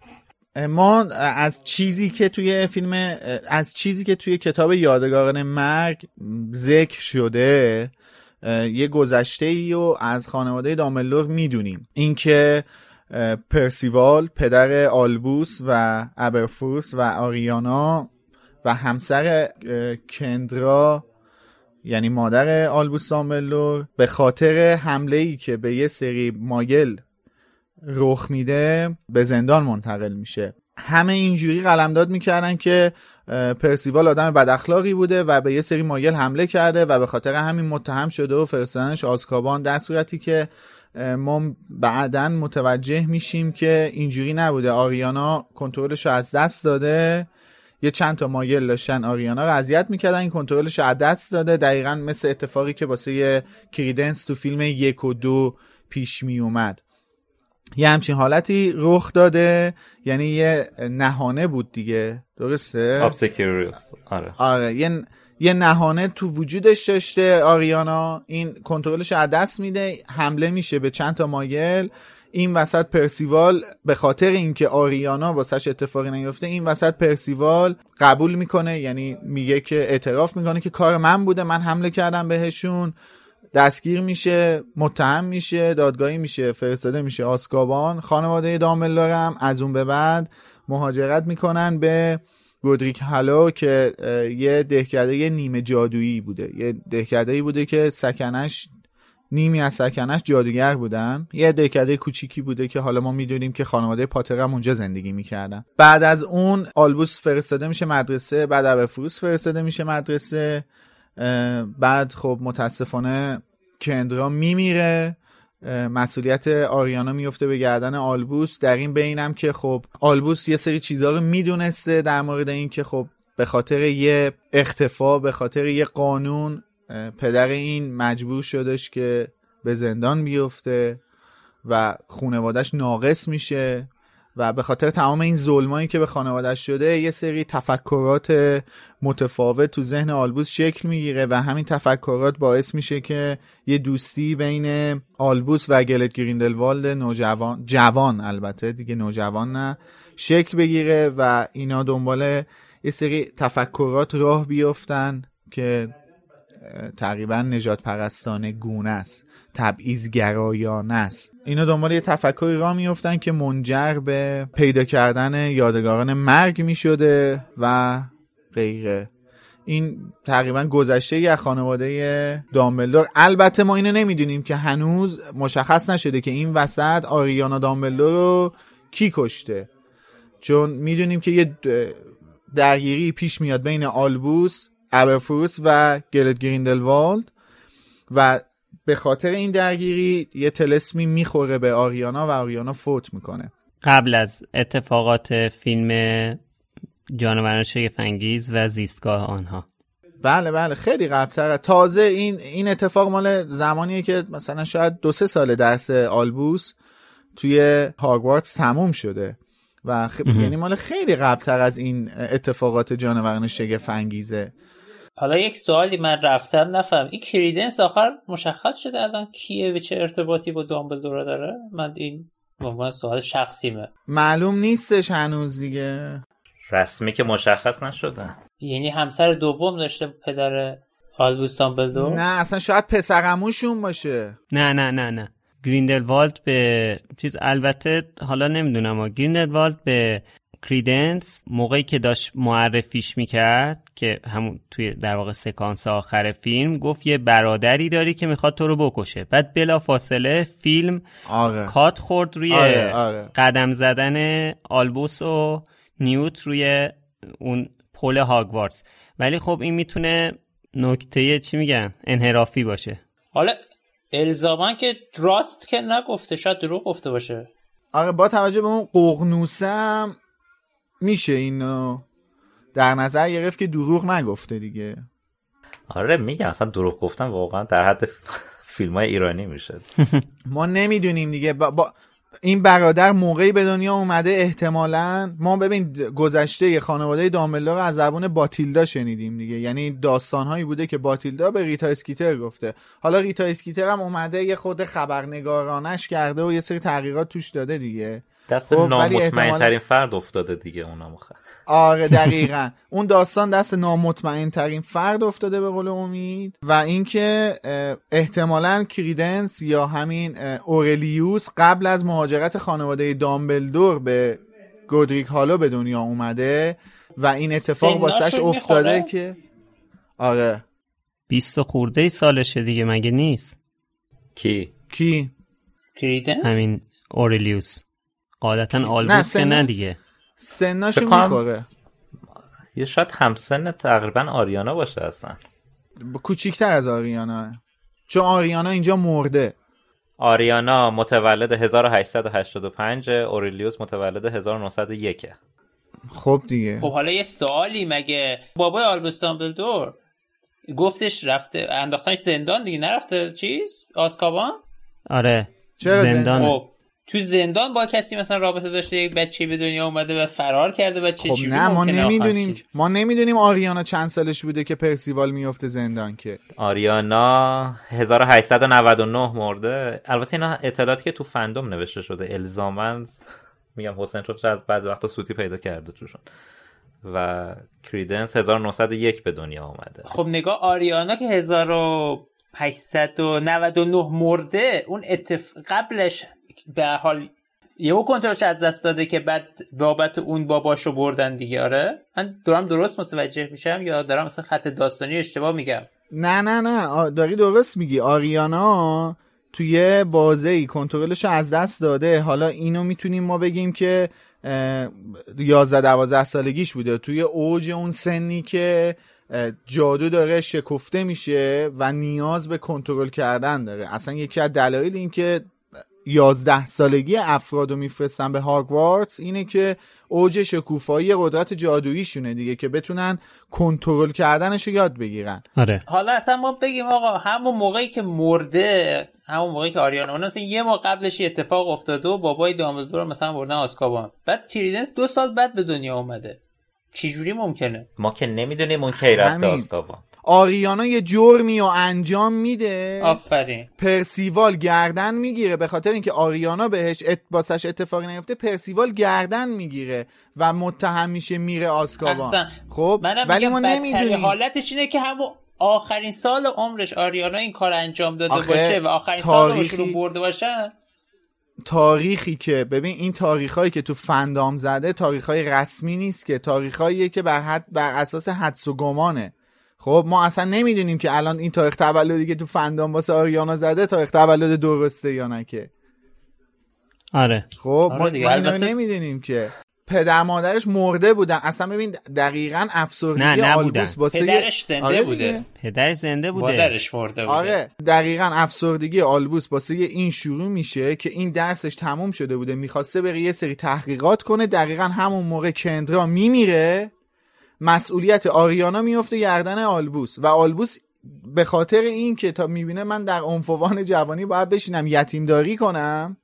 ما از چیزی که توی فیلم از چیزی که توی کتاب یادگاران مرگ ذکر شده یه گذشته‌ای رو از خانواده دامبلدور میدونیم، اینکه پرسیوال پدر آلبوس و ابرفورس و آریانا و همسر کندرا یعنی مادر آلبوس دامبلدور به خاطر حمله‌ای که به یه سری مایل رخ میده به زندان منتقل میشه. همه اینجوری قلمداد میکردن که پرسیوال آدم بد اخلاقی بوده و به یه سری مایل حمله کرده و به خاطر همین متهم شده و فرستادنش آزکابان، در صورتی که ما بعداً متوجه میشیم که اینجوری نبوده. آریانا کنترلش رو از دست داده، یه چند تا مایل داشتن آریانا رو اذیت میکردن، این کنترلش رو از دست داده. دقیقاً مثل اتفاقی که واسه کریدنس تو فیلم یک و دو پیش میومد، یه همچین حالتی رخ داده. یعنی یه نهانه بود دیگه، درسته؟ ابسکیوریوس. آره آره، یه یه نهانه تو وجودش داشته آریانا، این کنترلش از دست میده، حمله میشه به چند تا مایل. این وسط پرسیوال به خاطر اینکه آریانا واسش اتفاقی نیفته، این وسط پرسیوال قبول میکنه، یعنی میگه که اعتراف میکنه که کار من بوده، من حمله کردم بهشون. دستگیر میشه، متهم میشه، دادگاهی میشه، فرستاده میشه آزکابان. خانواده دامبلدور هم از اون به بعد مهاجرت میکنن به گودریک هالو که یه دهکده یه نیمه جادویی بوده، یه دهکده‌ای بوده که سکنش نیمی از سکنش جادوگر بودن، یه دهکده کوچیکی بوده که حالا ما میدونیم که خانواده پاتر هم اونجا زندگی میکردن. بعد از اون آلبوس فرستاده میشه مدرسه، بعد ابرفروس فرستاده میشه مدرسه، بعد خب متاسفانه کندرا میمیره، مسئولیت آریانا میفته به گردن آلبوس. در این بینم که خب آلبوس یه سری چیزها رو میدونسته در مورد این که خب به خاطر یه اختفا، به خاطر یه قانون، پدر این مجبور شدش که به زندان بیفته و خانواده‌اش ناقص میشه و به خاطر تمام این ظلمایی که به خانواده‌اش شده یه سری تفکرات متفاوت تو ذهن آلبوس شکل میگیره و همین تفکرات باعث میشه که یه دوستی بین آلبوس و گلت گریندلوالد نوجوان جوان البته دیگه نوجوان نه شکل بگیره و اینا دنبال یه سری تفکرات راه بیافتن که تقریبا نجات پرستانه گونه است، تبعیض گرایانه است. اینا دنبال یه تفکری راه میافتن که منجر به پیدا کردن یادگاران مرگ میشده و غیره. این تقریبا گذشته ی خانواده دامبلدور. البته ما اینو نمیدونیم که هنوز مشخص نشده که این وسط آریانا دامبلدور رو کی کشته، چون میدونیم که یه درگیری پیش میاد بین آلبوس، ابرفروس و گلت گریندلوالد و به خاطر این درگیری یه تلسمی میخوره به آریانا و آریانا فوت میکنه. قبل از اتفاقات فیلم جانوران شگفت‌انگیز و زیستگاه آنها، بله بله خیلی قبل‌تر. تازه این این اتفاق مال زمانیه که مثلا شاید دو سه سال درس آلبوس توی هاگوارتز تموم شده و خ... یعنی مال خیلی قبل‌تر از این اتفاقات جانوران شگفت‌انگیزه. حالا یک سوالی من رفتم نفهم، این کریدنس آخر مشخص شده الان کیه و چه ارتباطی با دامبلدور داره؟ من این واقعا سوال شخصیمه، معلوم نیستش هنوز دیگه، رسمی که مشخص نشده. یعنی همسر دوم داشته پدر آلبوس دامبلدور؟ نه اصلا شاید پسرعموشون باشه. نه نه نه نه گریندلوالد به چیز، البته حالا نمیدونم، اما گریندلوالد به کریدنس موقعی که داشت معرفیش میکرد که همون توی در واقع سکانس آخر فیلم گفت یه برادری داری که میخواد تو رو بکشه، بعد بلا فاصله فیلم آره. کات خورد روی آره، آره. قدم زدن آلبوس و نیوت روی اون پل هاگوارتز. ولی خب این میتونه نکته چی میگن انحرافی باشه. حالا الزاما که راست که نگفته، شاید دروغ گفته باشه. آره با توجه به اون ققنوسم میشه اینو در نظر گرفت که دروغ نگفته دیگه. آره میگم اصلا دروغ گفتن واقعا در حد فیلمای ایرانی میشد. ما نمیدونیم دیگه. با, با این برادر موقعی به دنیا اومده احتمالاً. ما ببین گذشته خانواده دامبلدور از زبان باتیلدا شنیدیم دیگه، یعنی داستان‌هایی بوده که باتیلدا به ریتا اسکیتر گفته. حالا ریتا اسکیتر هم اومده یه خود خبرنگارانش کرده و یه سری تحقیقات توش داده دیگه. دست نامطمئن ترین فرد افتاده دیگه اونا مخه. آره دقیقاً. اون داستان دست نامطمئن ترین فرد افتاده به قول امید. و اینکه احتمالاً کریدنس یا همین اورلیوس قبل از مهاجرت خانواده دامبلدور به گودریک هالو به دنیا اومده و این اتفاق واسش افتاده که آره بیست خورده سالشه دیگه، مگه نیست؟ کی؟ کی؟ کریدنس؟ همین اورلیوس. قاعدتاً آلبوس که نه دیگه سناشو میخوره، یه شاید همسن تقریبا آریانا باشه، اصلا کوچیکتر از آریانا، چون آریانا اینجا مرده. آریانا متولد هزار و هشتصد و هشتاد و پنج، اورلیوس متولد هزار و نهصد و یک. خب دیگه. خب حالا یه سوالی، مگه بابای آلبوس دامبلدور گفتش رفته انداختنش زندان دیگه، نرفته چیز آزکابان؟ آره زندان. خب تو زندان با کسی مثلا رابطه داشته، یک بچه به دنیا اومده و فرار کرده و چه خب چیزی؟ نه ما نمیدونیم، ما نمیدونیم آریانا چند سالش بوده که پرسیوال میفته زندان. که آریانا هزار و هشتصد و نود و نه مرده. البته اینا اطلاعاتی که تو فندوم نوشته شده، الزاماً میگم حسین چون از بعضی وقتا سوتی پیدا کرده توشون. و کریدنس هزار و نهصد و یک به دنیا اومده. خب نگاه آریانا که هزار و هشتصد و نود و نه مرده، اون اتفاق قبلش به حال یهو کنترلش از دست داده که بعد بابت اون باباشو بردن دیگه. آره من دارم درست متوجه میشم یا دارم مثلا خط داستانی اشتباه میگم؟ نه نه نه داری درست میگی. آریانا توی بازه‌ای کنترلش از دست داده. حالا اینو میتونیم ما بگیم که یازده دوازده سالگیش بوده، توی اوج اون سنی که جادو داره شکفته میشه و نیاز به کنترل کردن داره. اصلا یکی از دلایل این که یازده سالگی افرادو میفرستن به هاگوارتز اینه که اوج شکوفایی قدرت جادوییشونه دیگه، که بتونن کنترل کردنشو یاد بگیرن. آره. حالا اصلا ما بگیم آقا همون موقعی که مرده، همون موقعی که آریانا مثلا یه ماه قبلش یه اتفاق افتاده و بابای دامبلدور مثلا بردن آزکابان، بعد کریدنس دو سال بعد به دنیا اومده، چی جوری ممکنه؟ ما که نمیدونیم اون کی رفته آزکابان. آریانا یه جرمی رو انجام میده، آفرین، پرسیوال گردن میگیره. به خاطر اینکه آریانا بهش اتباسش اتفاقی نیفته، پرسیوال گردن میگیره و متهم میشه میره آزکابان. خب ولی ما نمیدونیم حالتش اینه که همون آخرین سال عمرش آریانا این کار انجام داده باشه و آخرین تاریخی... سال رو برده باشه. تاریخی که ببین این تاریخایی که تو فندام زده تاریخای رسمی نیست، که تاریخاییه که بر حد بر اساس حدس و گمانه. خب ما اصلا نمیدونیم که الان این تاریخ تولدی که تو فندام واسه آریانا زده تاریخ تولد درسته یا نه که. آره خب آره ما اینو نمیدونیم که پدر مادرش مرده بودن. اصلا ببین دقیقاً افسردگی آلبوس واسه پدرش زنده آره بوده، پدرش زنده بوده، مادرش مرده بوده. آره دقیقاً افسردگی آلبوس واسه این شروع میشه که این درسش تموم شده بوده، میخواسته بره یه سری تحقیقات کنه. دقیقاً همون موقع کندرا میمیره، مسئولیت آریانا میفته گردن آلبوس و آلبوس به خاطر این که تا میبینه من در عنفوان جوانی باید بشینم یتیم داری کنم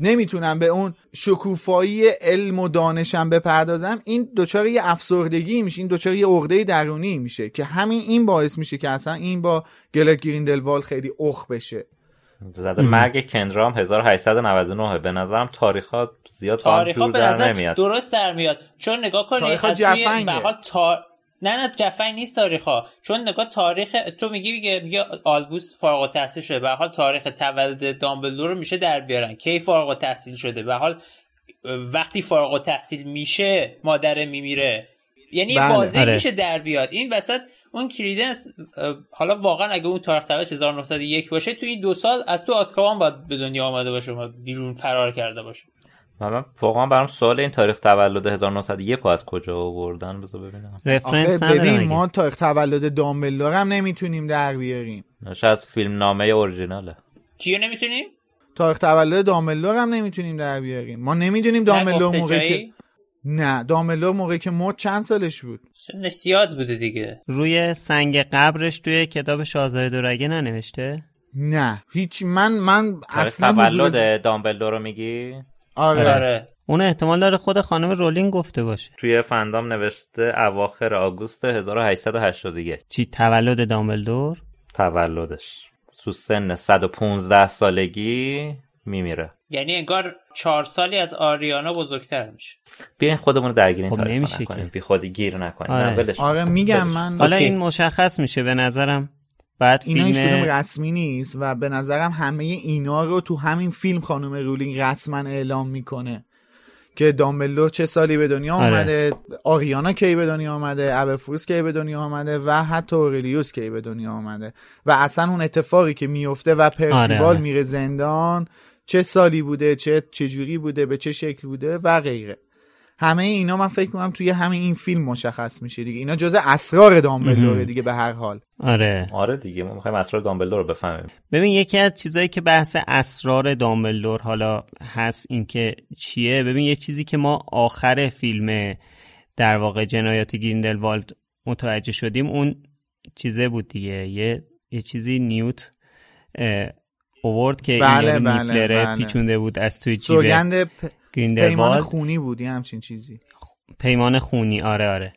نمیتونم به اون شکوفایی علم و دانشم بپردازم، این دوچار یه افسردگی میشه، این دوچار یه عقده درونی میشه که همین این باعث میشه که اصلا این با گلاد گریندلوالد خیلی اخ بشه. زده مرگ کندرام هزار و هشتصد و نود و نه. به نظرم تاریخات زیاد با هم جور در نمیاد، درست در میاد. چون نگاه کنید تاریخا جفنگه تا... نه نه جفنگ نیست تاریخا، چون نگاه تاریخ تو میگی میگه آلبوس فارغ التحصیل شده، به حال تاریخ تولد دامبلدور رو میشه در بیارن کی فارغ التحصیل شده. به حال وقتی فارغ التحصیل میشه مادر میمیره، یعنی بازی آره. میشه در بیاد این وسط. اون کریدنس حالا واقعا اگه اون تاریخ تولدش هزار و نهصد و یک باشه، تو این دو سال از تو آزکابان باید به دنیا آمده باشه و بیرون فرار کرده باشه. من واقعا برام سوال این تاریخ تولد هزار و نهصد و یک رو از کجا آوردن بذار ببینم. رفرنس ببین ما تاریخ تولد دامبلدور هم نمیتونیم در بیاریم، نشه از فیلم نامه اورجیناله. کیو نمیتونیم؟ تاریخ تولد دامبلدور هم نمیتونیم در بیاریم. ما نمیدونیم دامبلدور موقعی که نه دامبلدور موقعی که مرد چند سالش بود؟ سنش زیاد بوده دیگه. روی سنگ قبرش توی کتاب شاهزاده دورگه ننوشته؟ نه هیچ من من اصلا تولد دامبلدور رو میگی؟ آره آره اون احتمال داره خود خانم رولینگ گفته باشه. توی فندام نوشته اواخر آگوست هزار و هشتصد و هشتاد و یک. چی تولد دامبلدور؟ تولدش تو سن صد و پانزده سالگی میمیره. یعنی انگار چهار سالی از آریانا بزرگتر میشه. بیاین خودمون رو درگیر این تاریخ نکنیم. بی خودی گیر نکنیم. آره, آره میگم من حالا این مشخص میشه به نظرم. بعد اینا هیچ کدوم رسمی نیست و به نظرم همه اینا رو تو همین فیلم خانم رولینگ رسما اعلام میکنه که دامبلدور چه سالی به دنیا آمده، آره. آریانا کی به دنیا آمده، ابرفورس کی به دنیا آمده و حتی اورلیوس کی به دنیا آمده و اصلا اون اتفاقی که میفته و پرسیوال آره آره. میره زندان چه سالی بوده، چه چجوری بوده، به چه شکل بوده و غیره. همه اینا من فکر می‌کنم توی همه این فیلم مشخص میشه دیگه. اینا جزء اسرار دامبلدور دیگه به هر حال. آره. آره دیگه ما می‌خوایم اسرار دامبلدور رو بفهمیم. ببین یکی از چیزایی که بحث اسرار دامبلدور حالا هست این که چیه؟ ببین یه چیزی که ما آخر فیلم در واقع جنایات گریندلوالد متوجه شدیم اون چیزه بود دیگه. یه یه چیزی نیوت اوورد که بله، این بله، نیپلره بله. پیچونده بود از توی جیبه. سوگند پ... پیمان خونی بودی همچین چیزی. پیمان خونی آره آره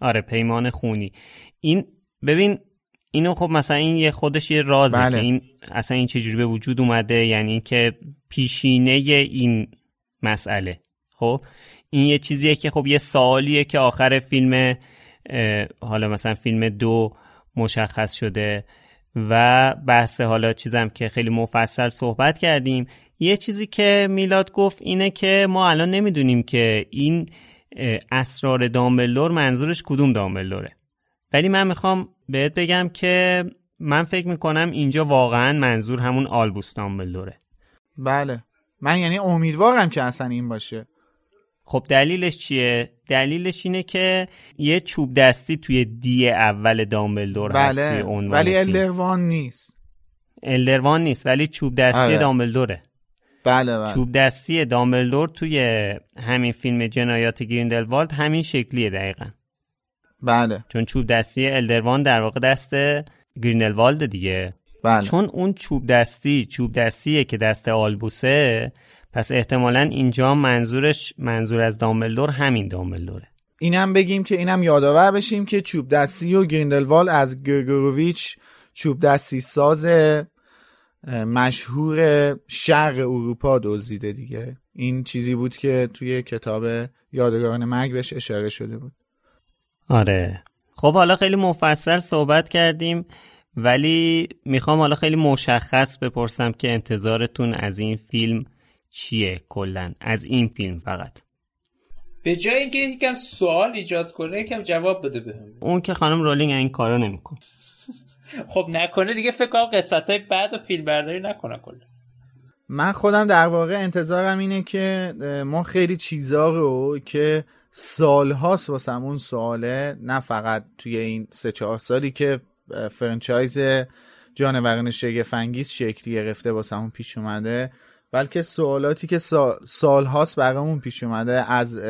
آره پیمان خونی. این ببین اینو خب مثلا این یه خودش یه رازه بله. که این اصلا این چجوری به وجود اومده، یعنی این که پیشینه این مسئله. خب این یه چیزیه که خب یه سوالیه که آخر فیلم حالا مثلا فیلم دو مشخص شده و بحث حالا چیزم که خیلی مفصل صحبت کردیم. یه چیزی که میلاد گفت اینه که ما الان نمیدونیم که این اسرار دامبلدور منظورش کدوم دامبلدوره، ولی من میخوام بهت بگم که من فکر میکنم اینجا واقعا منظور همون آلبوس دامبلدوره. بله من یعنی امیدوارم که اصلا این باشه. خب دلیلش چیه؟ دلیلش اینه که یه چوب دستی توی دی اول دامبلدور بله. هست توی عنوان، ولی الدروان نیست. الدروان نیست ولی چوب دستی آره. دامبلدوره. بله بله. چوب دستی دامبلدور توی همین فیلم جنایات گریندلوالد همین شکلیه دقیقاً. بله. چون چوب دستی الدروان در واقع دست گریندلوالد دیگه. بله. چون اون چوب دستی چوب دستیه که دست آلبوسه، پس احتمالاً اینجا منظورش منظور از دامبلدور همین دامبلدوره. اینم بگیم که اینم یادآور بشیم که چوب دستی و گریندلوالد از گرگورویچ چوب دستی ساز مشهور شرق اروپا دزدیده دیگه. این چیزی بود که توی کتاب یادگاران مرگ بهش اشاره شده بود. آره خب حالا خیلی مفصل صحبت کردیم، ولی میخوام حالا خیلی مشخص بپرسم که انتظارتون از این فیلم چیه کلن؟ از این فیلم فقط به جای اینکه یکم سوال ایجاد کنه یکم جواب بده بهم. اون که خانم رولینگ این کارو نمیکنه. خب نکنه دیگه فکر کنم قسمت‌های بعد و فیلم برداری نکنه کلا. من خودم در واقع انتظارم اینه که ما خیلی چیزا رو که سال‌هاست واسمون سواله، نه فقط توی این سه چهار سالی که فرانچایز جانوران شگفت‌انگیز شکل گرفته واسمون پیش اومده، بلکه سوالاتی که سال سال‌هاست برامون پیش اومده از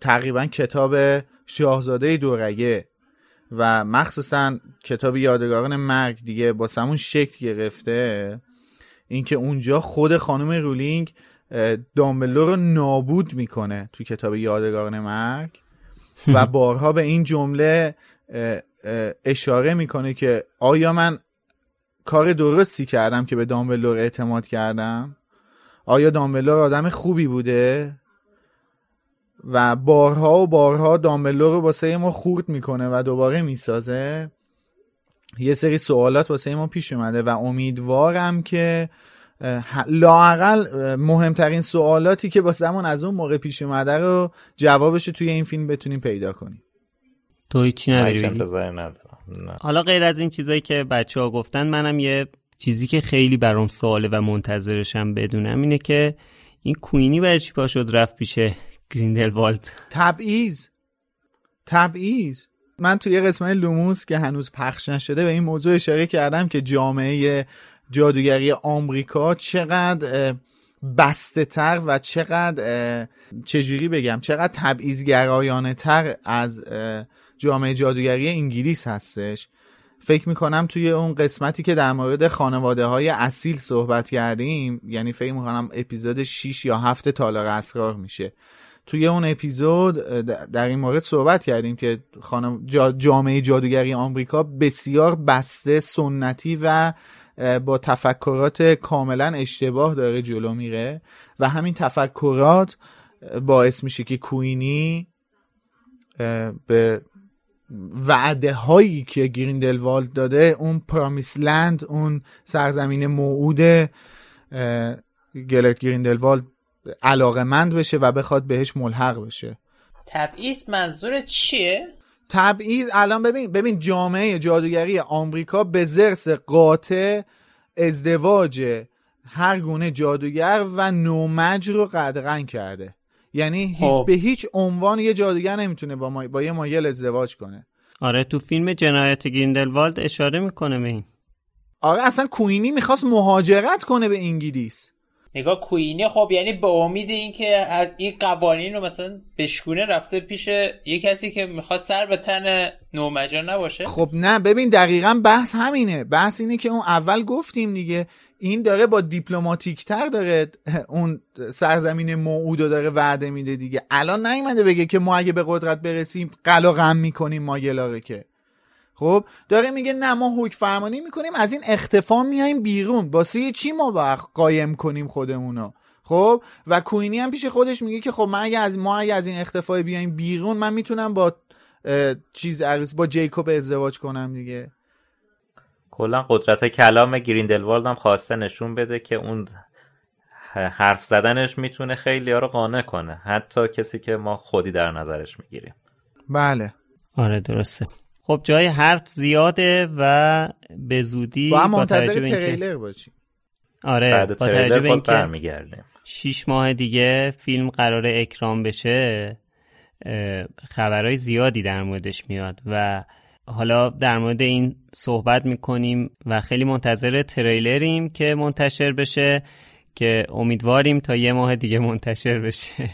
تقریبا کتاب شاهزاده دورگه و مخصوصا کتاب یادگاران مرگ دیگه باسمون شکل گرفته. اینکه اونجا خود خانم رولینگ دامبلدور رو نابود میکنه توی کتاب یادگاران مرگ و بارها به این جمله اشاره میکنه که آیا من کار درستی کردم که به دامبلدور اعتماد کردم؟ آیا دامبلدور آدم خوبی بوده؟ و بارها و بارها دامبلدور رو واسه ما خورد میکنه و دوباره میسازه. یه سری سوالات واسه ما پیش اومده و امیدوارم که لااقل مهمترین سوالاتی که واسه ما از اون موقع پیش اومده رو جوابش توی این فیلم بتونیم پیدا کنیم. توی چی نداری؟ حالا غیر از این چیزایی که بچه ها گفتن، منم یه چیزی که خیلی برام سواله و منتظرشم بدونم اینه که این کوینی برای چی پاشد رفت پیشه گریندلوالد؟ تبعیض تبعیض من توی قسمت لوموس که هنوز پخش نشده به این موضوع اشاره کردم که جامعه جادوگری آمریکا چقدر بسته تر و چقدر چجوری بگم چقدر تبعیض گرایانه تر از جامعه جادوگری انگلیس هستش فکر میکنم توی اون قسمتی که در مورد خانواده های اصیل صحبت کردیم، یعنی فکر میکنم اپیزود شش یا هفت تالار اسرار میشه، توی اون اپیزود در این مورد صحبت کردیم که خانم جامعه جادوگری آمریکا بسیار بسته، سنتی و با تفکرات کاملا اشتباه داره جلو میره و همین تفکرات باعث میشه که کوینی به وعده هایی که گریندلوالد داده، اون پرامیس لند، اون سرزمین موعود، گلرت گریندلوالد علاقمند بشه و بخواد بهش ملحق بشه. تبعیض منظور چیه؟ تبعیض الان ببین ببین جامعه جادوگری آمریکا به ضرس قاطع ازدواج هر گونه جادوگر و نومج رو قدغن کرده، یعنی هیچ به هیچ عنوان یه جادوگر نمیتونه با ما... با یه مایل ازدواج کنه. آره تو فیلم جنایات گریندلوالد اشاره میکنه به این. آره اصلا کوینی میخواست مهاجرت کنه به انگلیس. نگاه کوینی خب یعنی به امید این که این قوانین رو مثلا بشکونه رفته پیش یه کسی که میخواد سر به تن نومجا نباشه. خب نه ببین دقیقاً بحث همینه، بحث اینه که اون اول گفتیم دیگه این داره با دیپلماتیک تر داره اون سرزمین موعودو داره وعده میده دیگه. الان نیومده بگه که ما اگه به قدرت برسیم قلا غم میکنیم ما گلاره که. خب داره میگه نه ما حکم فرمانی میکنیم، از این اختفا میایم بیرون، واسه چی ما باید قایم کنیم خودمونو. خب و کوینی هم پیش خودش میگه که خب من اگه از ما اگه از این اختفا بیایم بیرون من میتونم با چیز با جیکوب ازدواج کنم دیگه. کلا قدرت کلام گریندلوالد هم خواسته نشون بده که اون حرف زدنش میتونه خیلی‌ها رو قانع کنه، حتی کسی که ما خودی در نظرش میگیریم. بله آره درسته. خب جای حرف زیاده و به زودی با منتظر تریلر باشیم. آره با توجه به اینکه برمیگردیم شش ماه دیگه فیلم قراره اکران بشه، خبرهای زیادی در موردش میاد و حالا در مورد این صحبت میکنیم و خیلی منتظر تریلریم که منتشر بشه، که امیدواریم تا یه ماه دیگه منتشر بشه.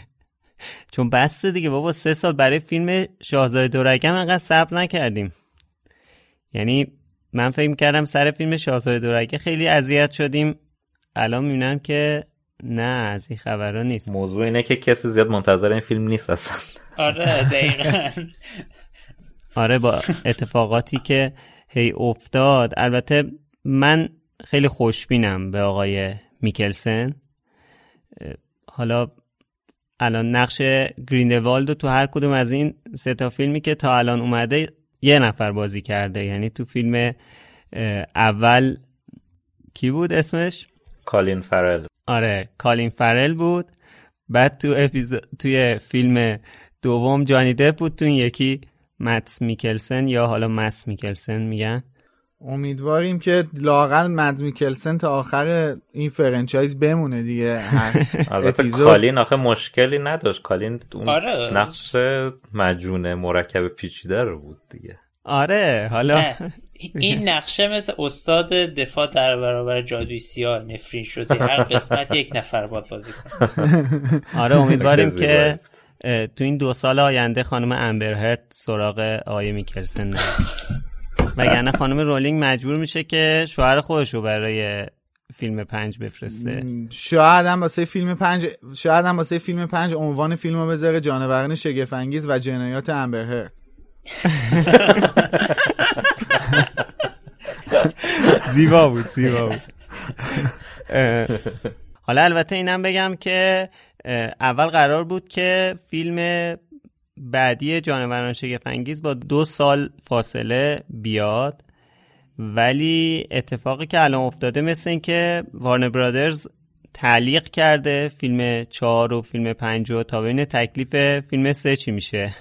چون بسته دیگه بابا، سه سال برای فیلم شاهزاده دورگه انقدر صبر نکردیم. یعنی من فکر کردم سر فیلم شاهزاده دورگه خیلی اذیت شدیم، الان میبینم که نه از این خبرها نیست. موضوع اینه که کسی زیاد منتظر این فیلم نیست اصلا. آره دقیقاً. آره با اتفاقاتی که هی افتاد. البته من خیلی خوشبینم به آقای میکلسن. حالا الان نقش گریندلوالد تو هر کدوم از این سه تا فیلمی که تا الان اومده یه نفر بازی کرده، یعنی تو فیلم اول کی بود اسمش؟ کالین فرل. آره کالین فرل بود. بعد تو اپیزو... توی فیلم دوم جانی دپ بود، تو این یکی مدس میکلسن یا حالا مس میکلسن میگن. امیدواریم که لااقل مد میکلسن تا آخر این فرنچایز بمونه دیگه. اپیزود کالین آخه مشکلی نداشت، کالین اون آره. نقش مجون مرکب پیچیده رو بود دیگه. آره حالا این نقشه مثل استاد دفاع در برابر جادوی سیاه نفرین شده، هر قسمت یک نفر باید بازی کنه. آره امیدواریم که تو این دو سال آینده خانم امبر هرد سراغ آقای میکلسن نه، وگرنه خانم رولینگ مجبور میشه که شوهر خودش رو برای فیلم پنج بفرسته. شاید هم واسه فیلم پنج شاید هم واسه فیلم پنج عنوان فیلمو بذاره جانوران شگفت‌انگیز و جنایات امبر هرد. زیبا بود زیبا بود. حالا البته اینم بگم که اول قرار بود که فیلم بعدی جانوران شگفت‌انگیز با دو سال فاصله بیاد، ولی اتفاقی که الان افتاده مثل این که وارنر برادرز تعلیق کرده فیلم چهار و فیلم پنج رو تا ببینه تکلیف فیلم سه چی میشه.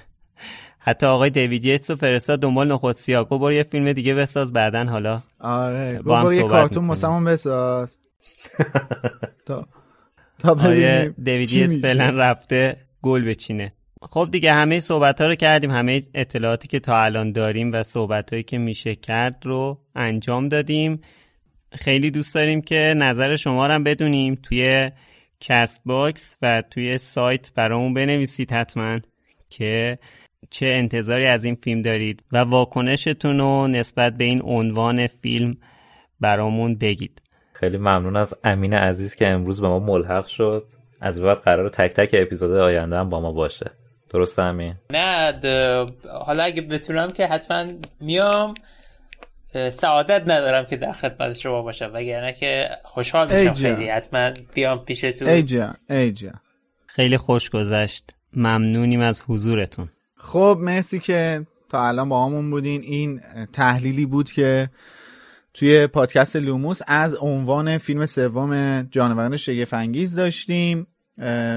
حتی آقای دیوید یتس و فرستاد دنبال نخود سیاکو برو یه فیلم دیگه بساز بعدن، حالا آره با هم صحبت کارتون مثلا بساز تا تا ببینیم دیوید یتس فعلا رفته گل بچینه. خب دیگه همه صحبت ها رو کردیم، همه اطلاعاتی که تا الان داریم و صحبت هایی که میشه کرد رو انجام دادیم. خیلی دوست داریم که نظر شما رو هم بدونیم، توی کست باکس و توی سایت برامون بنویسید حتما که چه انتظاری از این فیلم دارید و واکنشتون رو نسبت به این عنوان فیلم برامون بگید. خیلی ممنون از امین عزیز که امروز به ما ملحق شد. از بعد قراره تک تک اپیزود آینده هم با ما باشه. درسته امین؟ نه ده... حالا اگه بتونم که حتما میام. سعادت ندارم که در خدمت شما باشم وگرنه که خوشحال میشم خیلی حتما بیام پیشتون. ای جان ای جان خیلی خوش گذشت. ممنونیم از حضورتون. خب مرسی که تا الان با همون بودین. این تحلیلی بود که توی پادکست لوموس از عنوان فیلم سوم جانوران شگفت انگیز داشتیم.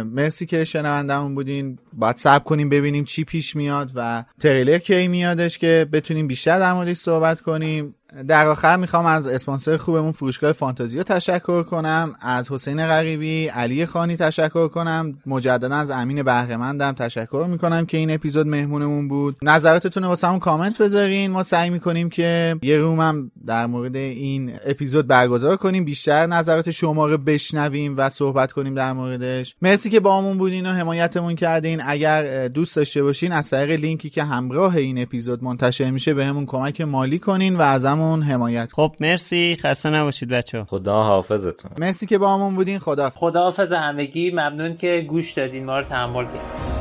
مرسی که شنونده‌مون بودین. باید صبر کنیم ببینیم چی پیش میاد و تریلر کی میادش که بتونیم بیشتر در موردش صحبت کنیم. در آخر میخوام از اسپانسر خوبمون فروشگاه فانتزیو تشکر کنم، از حسین غریبی، علی خانی تشکر کنم، مجددا از امین بهره‌مندم تشکر میکنم که این اپیزود مهمونمون بود. نظراتتون رو واسمون کامنت بذارین، ما سعی میکنیم که یه رومم در مورد این اپیزود برگزار کنیم، بیشتر نظرات شما رو بشنویم و صحبت کنیم در موردش. مرسی که باهامون بودین و حمایتمون کردین. اگر دوست داشته باشین از طریق لینکی که همراه این اپیزود منتشر میشه بهمون کمک مالی کنین و از حمایت. خب مرسی، خسته نباشید بچه. خدا حافظتون. مرسی که با همون بودین. خدا خدا حافظ همگی. ممنون که گوش دادین، ما رو تحمل کردین.